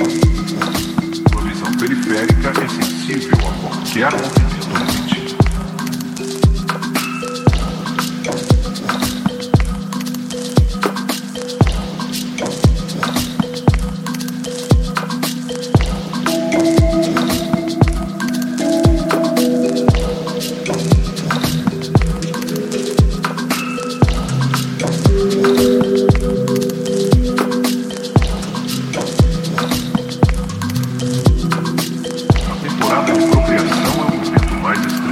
Uma visão periférica e sensível a qualquer movimento do sentido. A temporada de procriação é o momento mais estranho.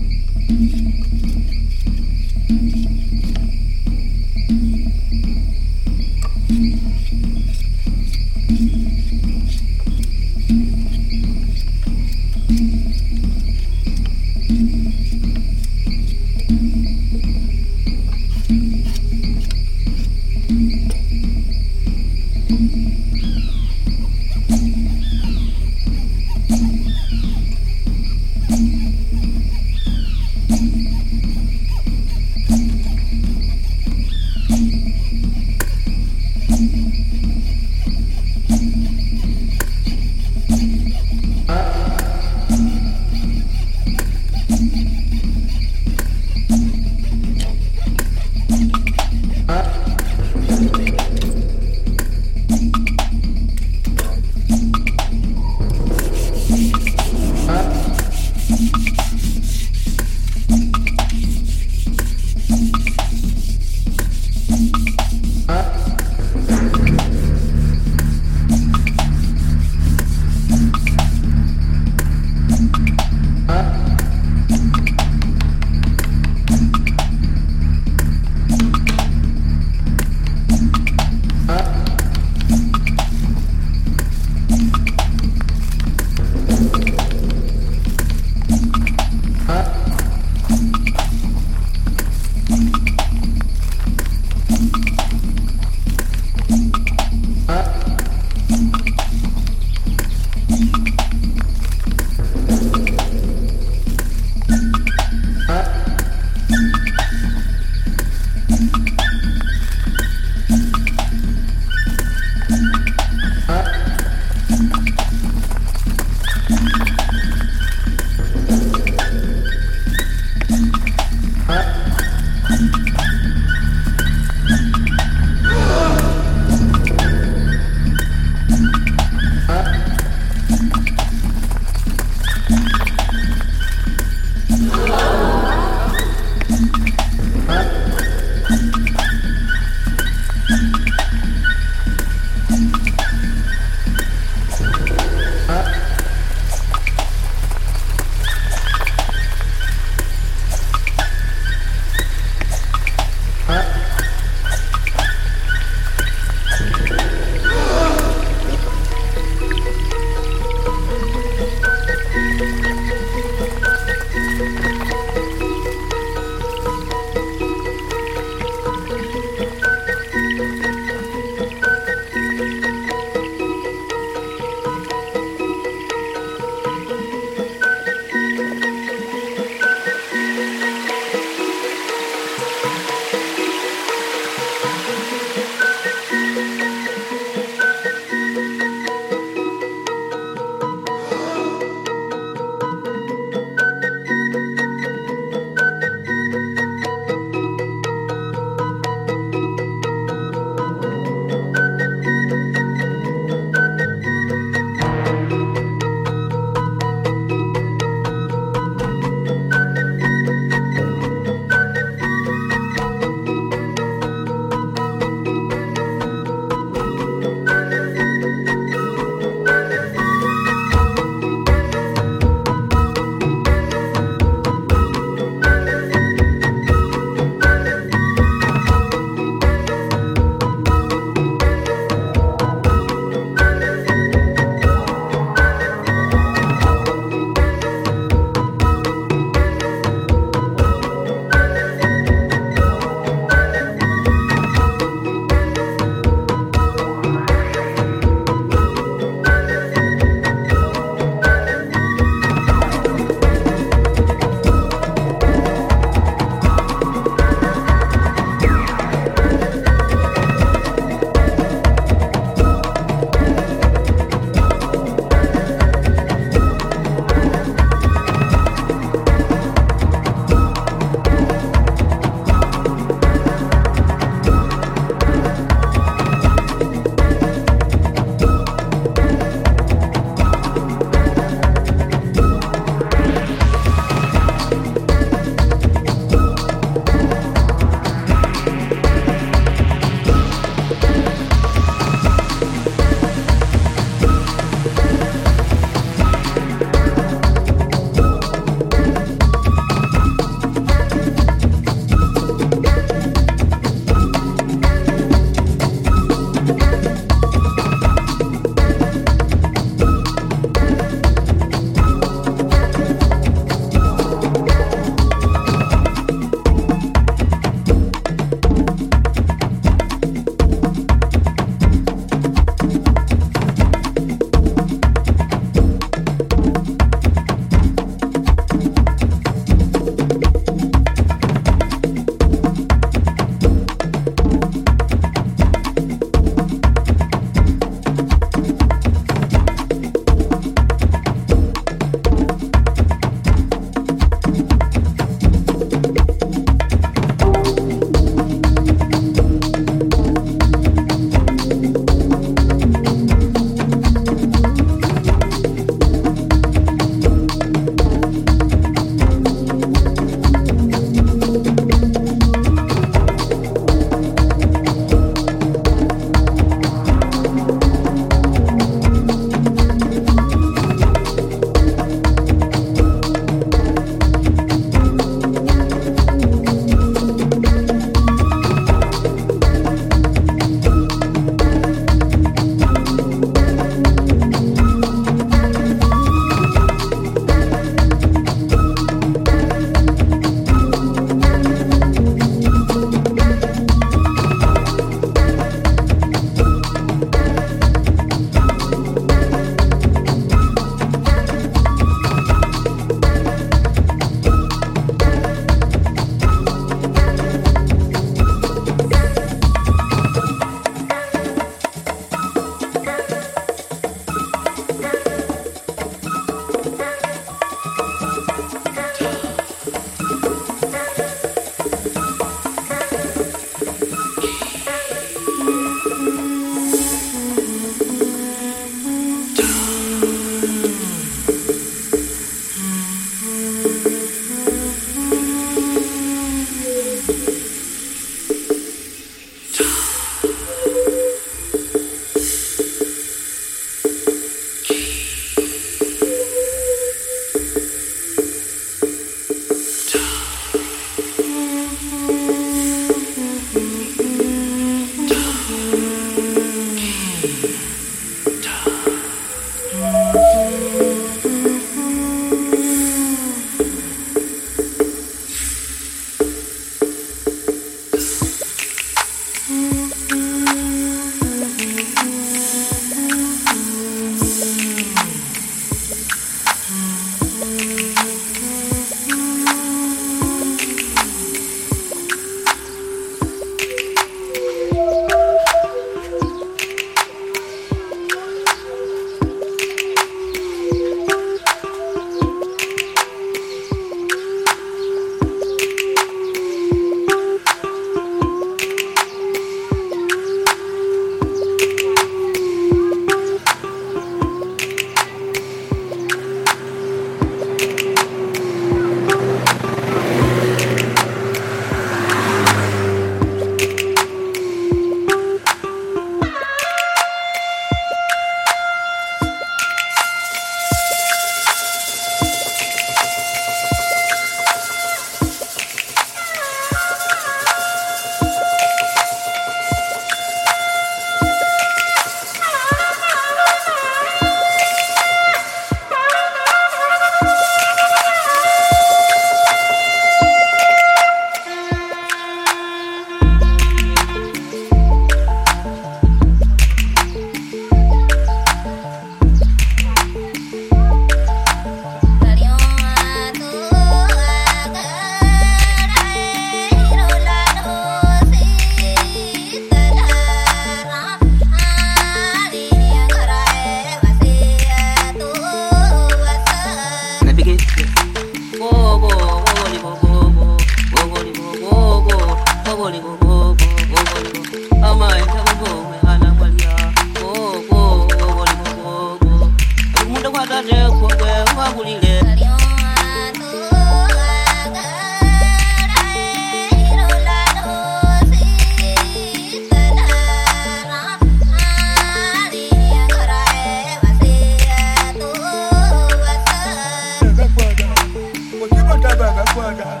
baga,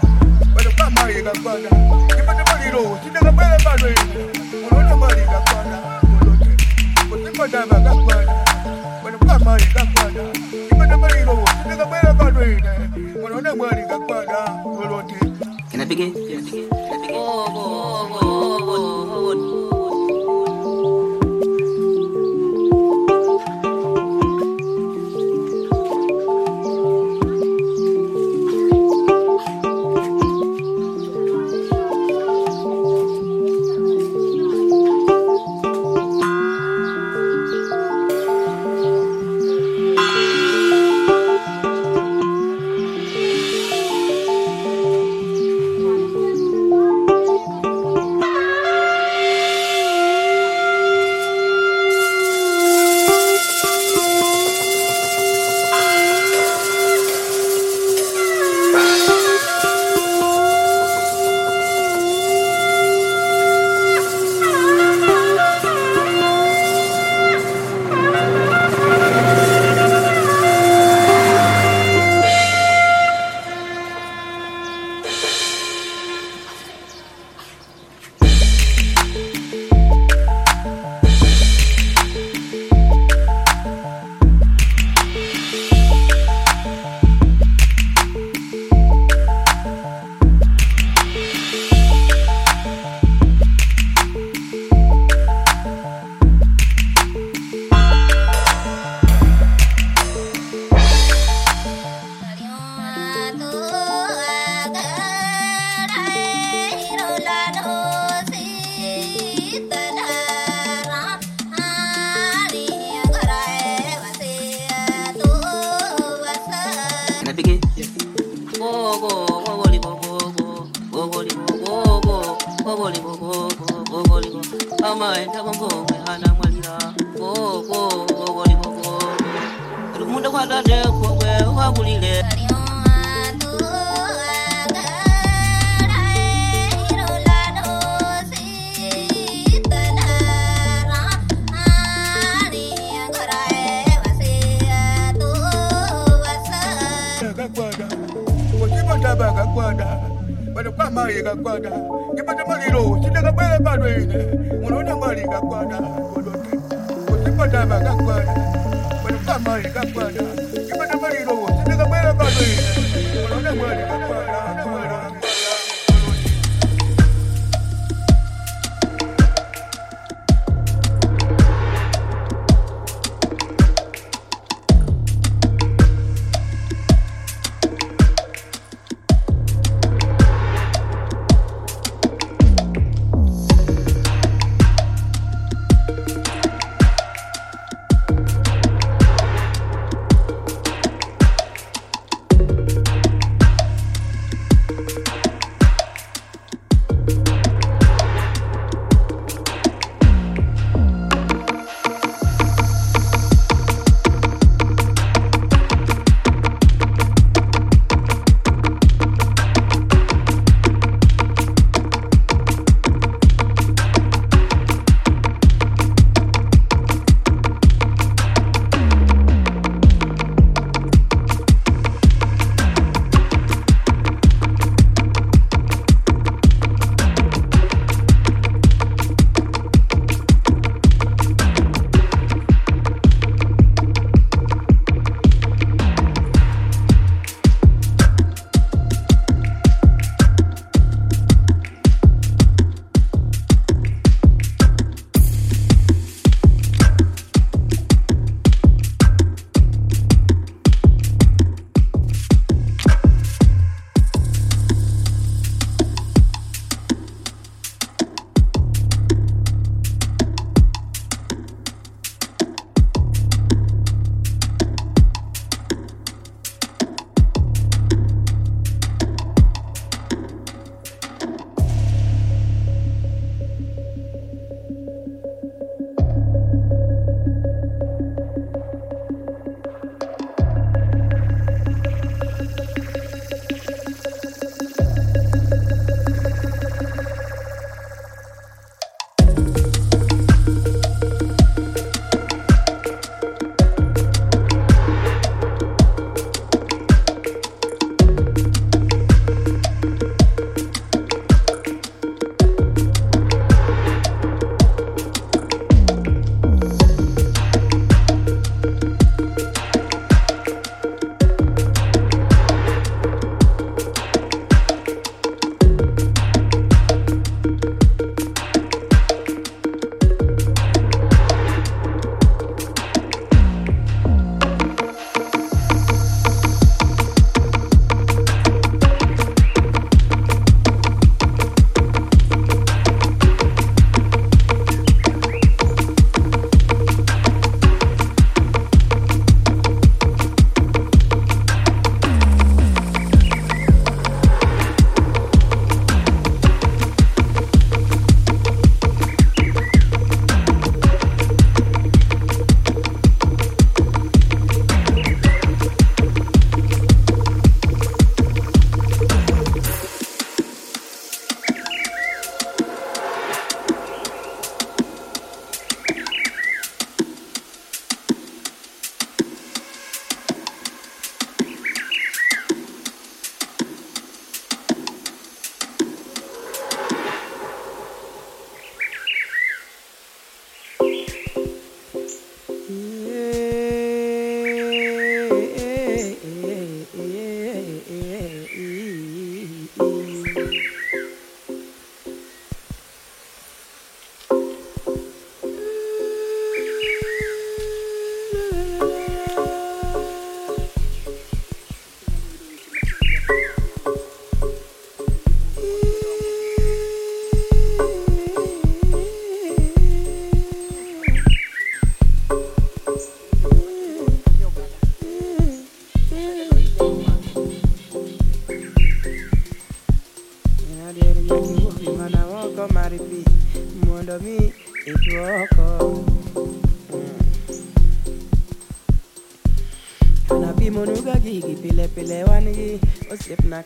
but the money got baga. Give the money roll, she never buy a money. But the money got baga, but the money got baga, but the money got baga. Give the money roll, she never buy a money. But the money got baga. Can I begin? Oh.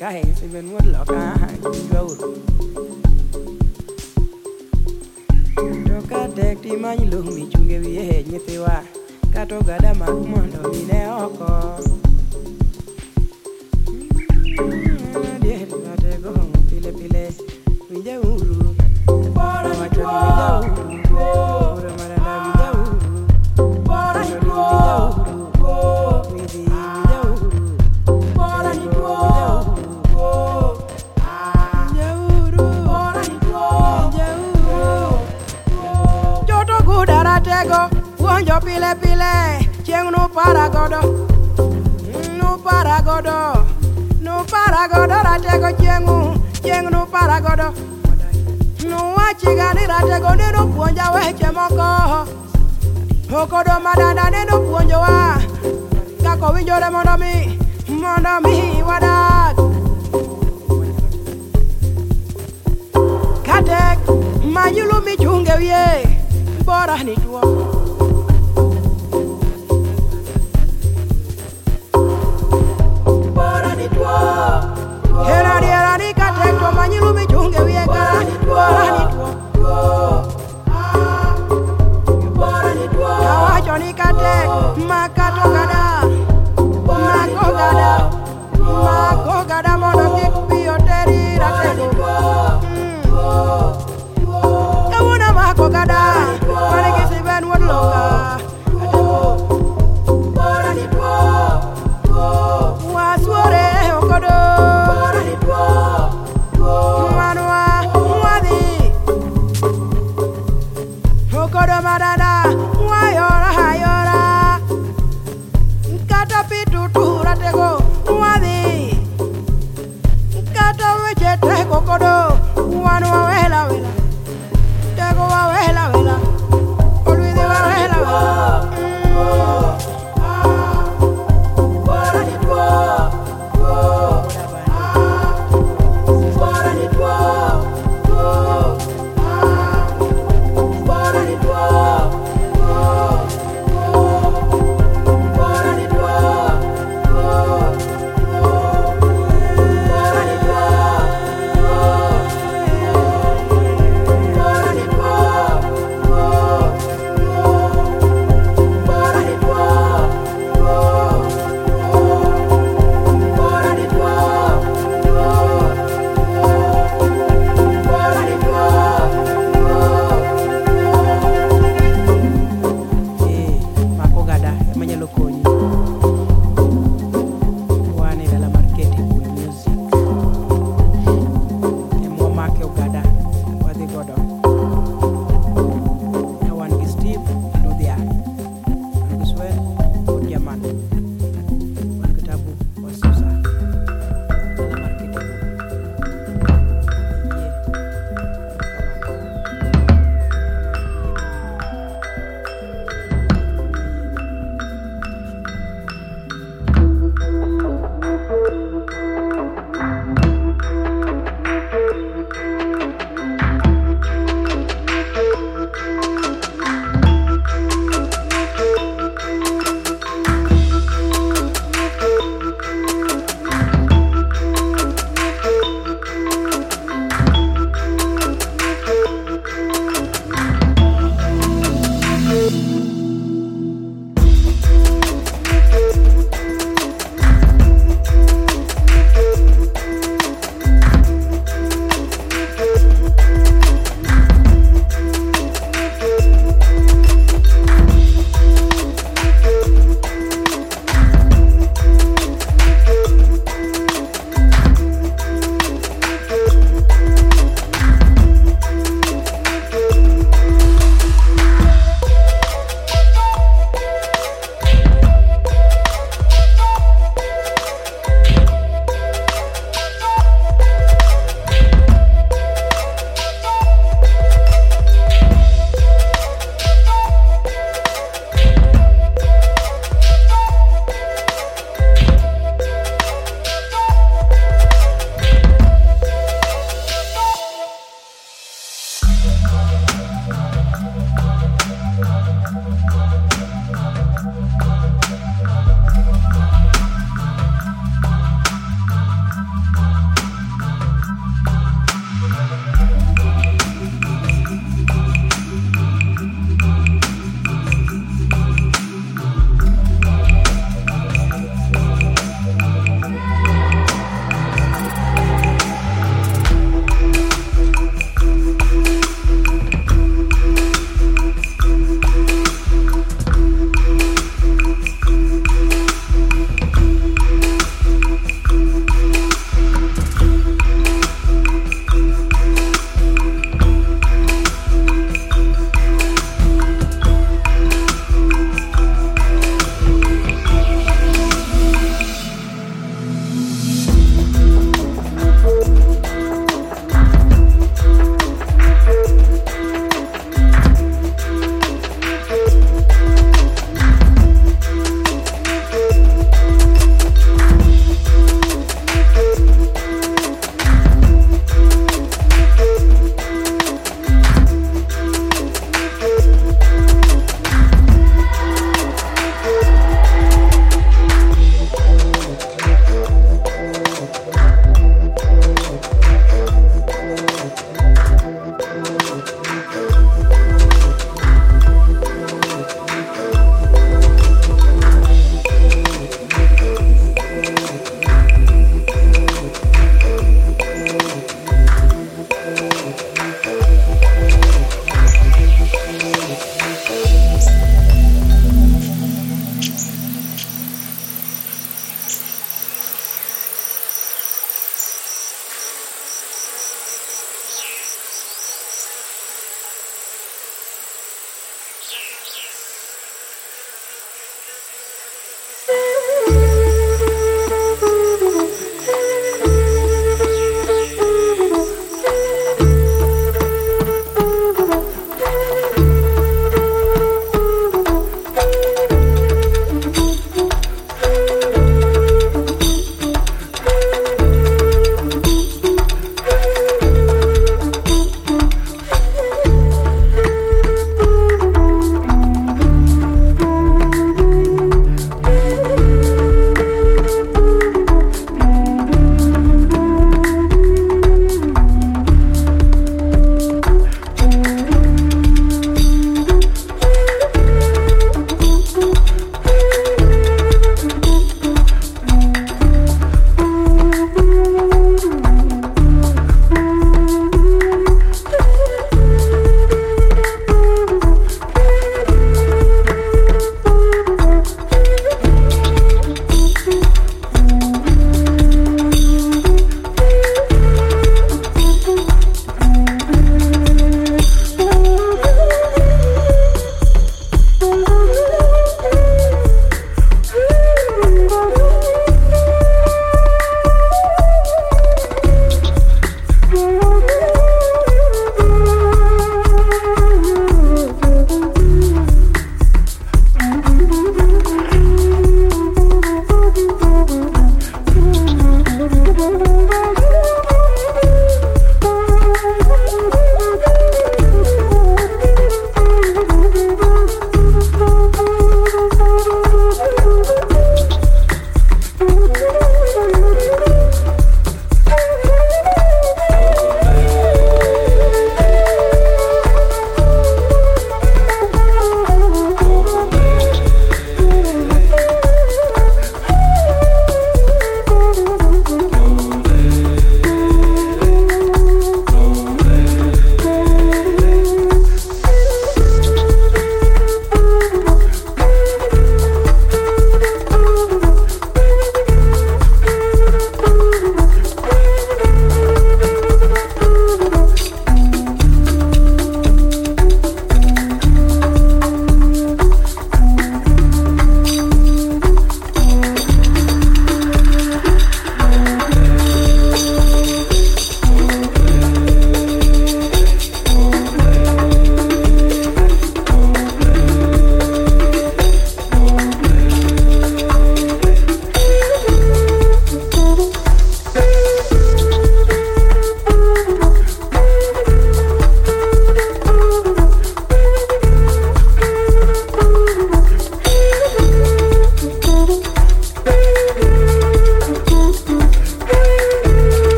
Guys, even would lock and go. Toka deck the man, look me, you give me a head, you feel I got to get a man, Mondo, in a hawk. Dear, I go home, Pile Pile, with the Uru. Pile pile, cheng no paragodo, ratego chengu, cheng no paragodo. No wachigani ratego ne no puonja weche moko. Okodo madada ne no puonjo wa. Kako winjo le mondo mi wadak. Katek, manyulu michunge wie, bora ni tuo. What?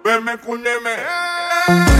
Verme con M.